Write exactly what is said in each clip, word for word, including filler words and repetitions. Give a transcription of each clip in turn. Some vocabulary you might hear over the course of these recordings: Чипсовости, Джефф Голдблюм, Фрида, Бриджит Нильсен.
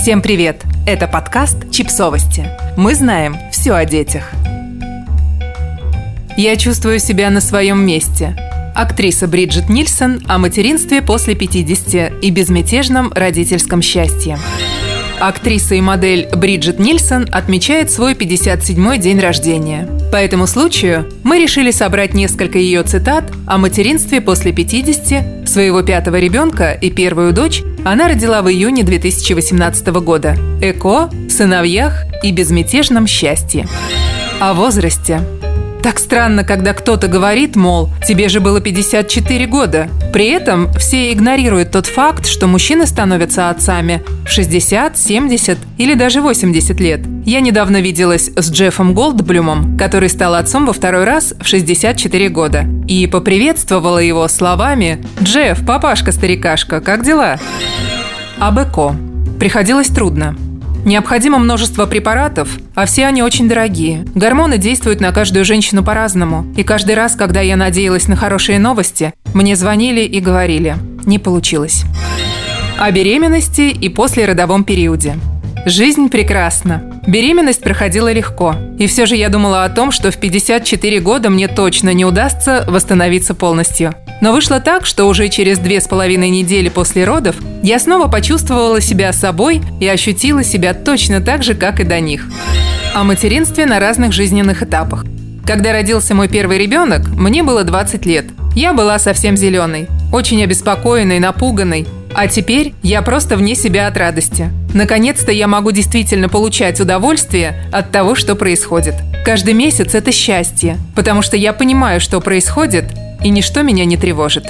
Всем привет! Это подкаст «Чипсовости». Мы знаем все о детях. Я чувствую себя на своем месте. Актриса Бриджит Нильсен о материнстве после пятидесяти и безмятежном родительском счастье. Актриса и модель Бриджит Нильсен отмечает свой пятьдесят седьмой день рождения. По этому случаю мы решили собрать несколько ее цитат о материнстве после пятидесяти, своего пятого ребенка и первую дочь она родила в июне две тысячи восемнадцатого года. «Эко», «Сыновьях» и «Безмятежном счастье». О возрасте. Так странно, когда кто-то говорит, мол, тебе же было пятьдесят четыре года. При этом все игнорируют тот факт, что мужчины становятся отцами в шестьдесят, семьдесят или даже восемьдесят лет. Я недавно виделась с Джеффом Голдблюмом, который стал отцом во второй раз в шестьдесят четыре года, и поприветствовала его словами: «Джефф, папашка-старикашка, как дела?» Об эко. Приходилось трудно. Необходимо множество препаратов, а все они очень дорогие. Гормоны действуют на каждую женщину по-разному. И каждый раз, когда я надеялась на хорошие новости, мне звонили и говорили: «Не получилось». О беременности и послеродовом периоде. Жизнь прекрасна. Беременность проходила легко. И все же я думала о том, что в пятьдесят четыре года мне точно не удастся восстановиться полностью. Но вышло так, что уже через две с половиной недели после родов я снова почувствовала себя собой и ощутила себя точно так же, как и до них. О материнстве на разных жизненных этапах. Когда родился мой первый ребенок, мне было двадцать лет. Я была совсем зеленой, очень обеспокоенной, напуганной. А теперь я просто вне себя от радости. Наконец-то я могу действительно получать удовольствие от того, что происходит. Каждый месяц – это счастье, потому что я понимаю, что происходит, и ничто меня не тревожит.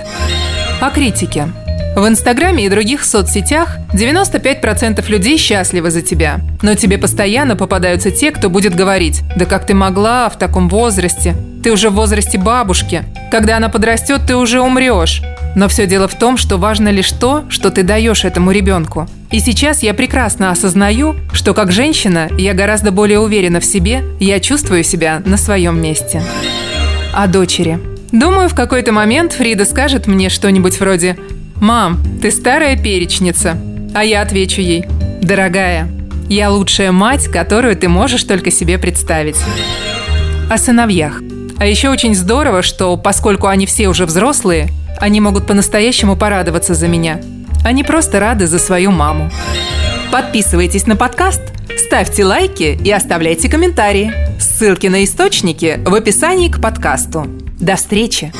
О критике. В Инстаграме и других соцсетях девяносто пять процентов людей счастливы за тебя. Но тебе постоянно попадаются те, кто будет говорить: «Да как ты могла в таком возрасте? Ты уже в возрасте бабушки. Когда она подрастет, ты уже умрешь». Но все дело в том, что важно лишь то, что ты даешь этому ребенку. И сейчас я прекрасно осознаю, что как женщина я гораздо более уверена в себе, я чувствую себя на своем месте. О дочери. Думаю, в какой-то момент Фрида скажет мне что-нибудь вроде: «Мам, ты старая перечница». А я отвечу ей: «Дорогая, я лучшая мать, которую ты можешь только себе представить». О сыновьях. А еще очень здорово, что, поскольку они все уже взрослые, они могут по-настоящему порадоваться за меня. Они просто рады за свою маму. Подписывайтесь на подкаст, ставьте лайки и оставляйте комментарии. Ссылки на источники в описании к подкасту. До встречи!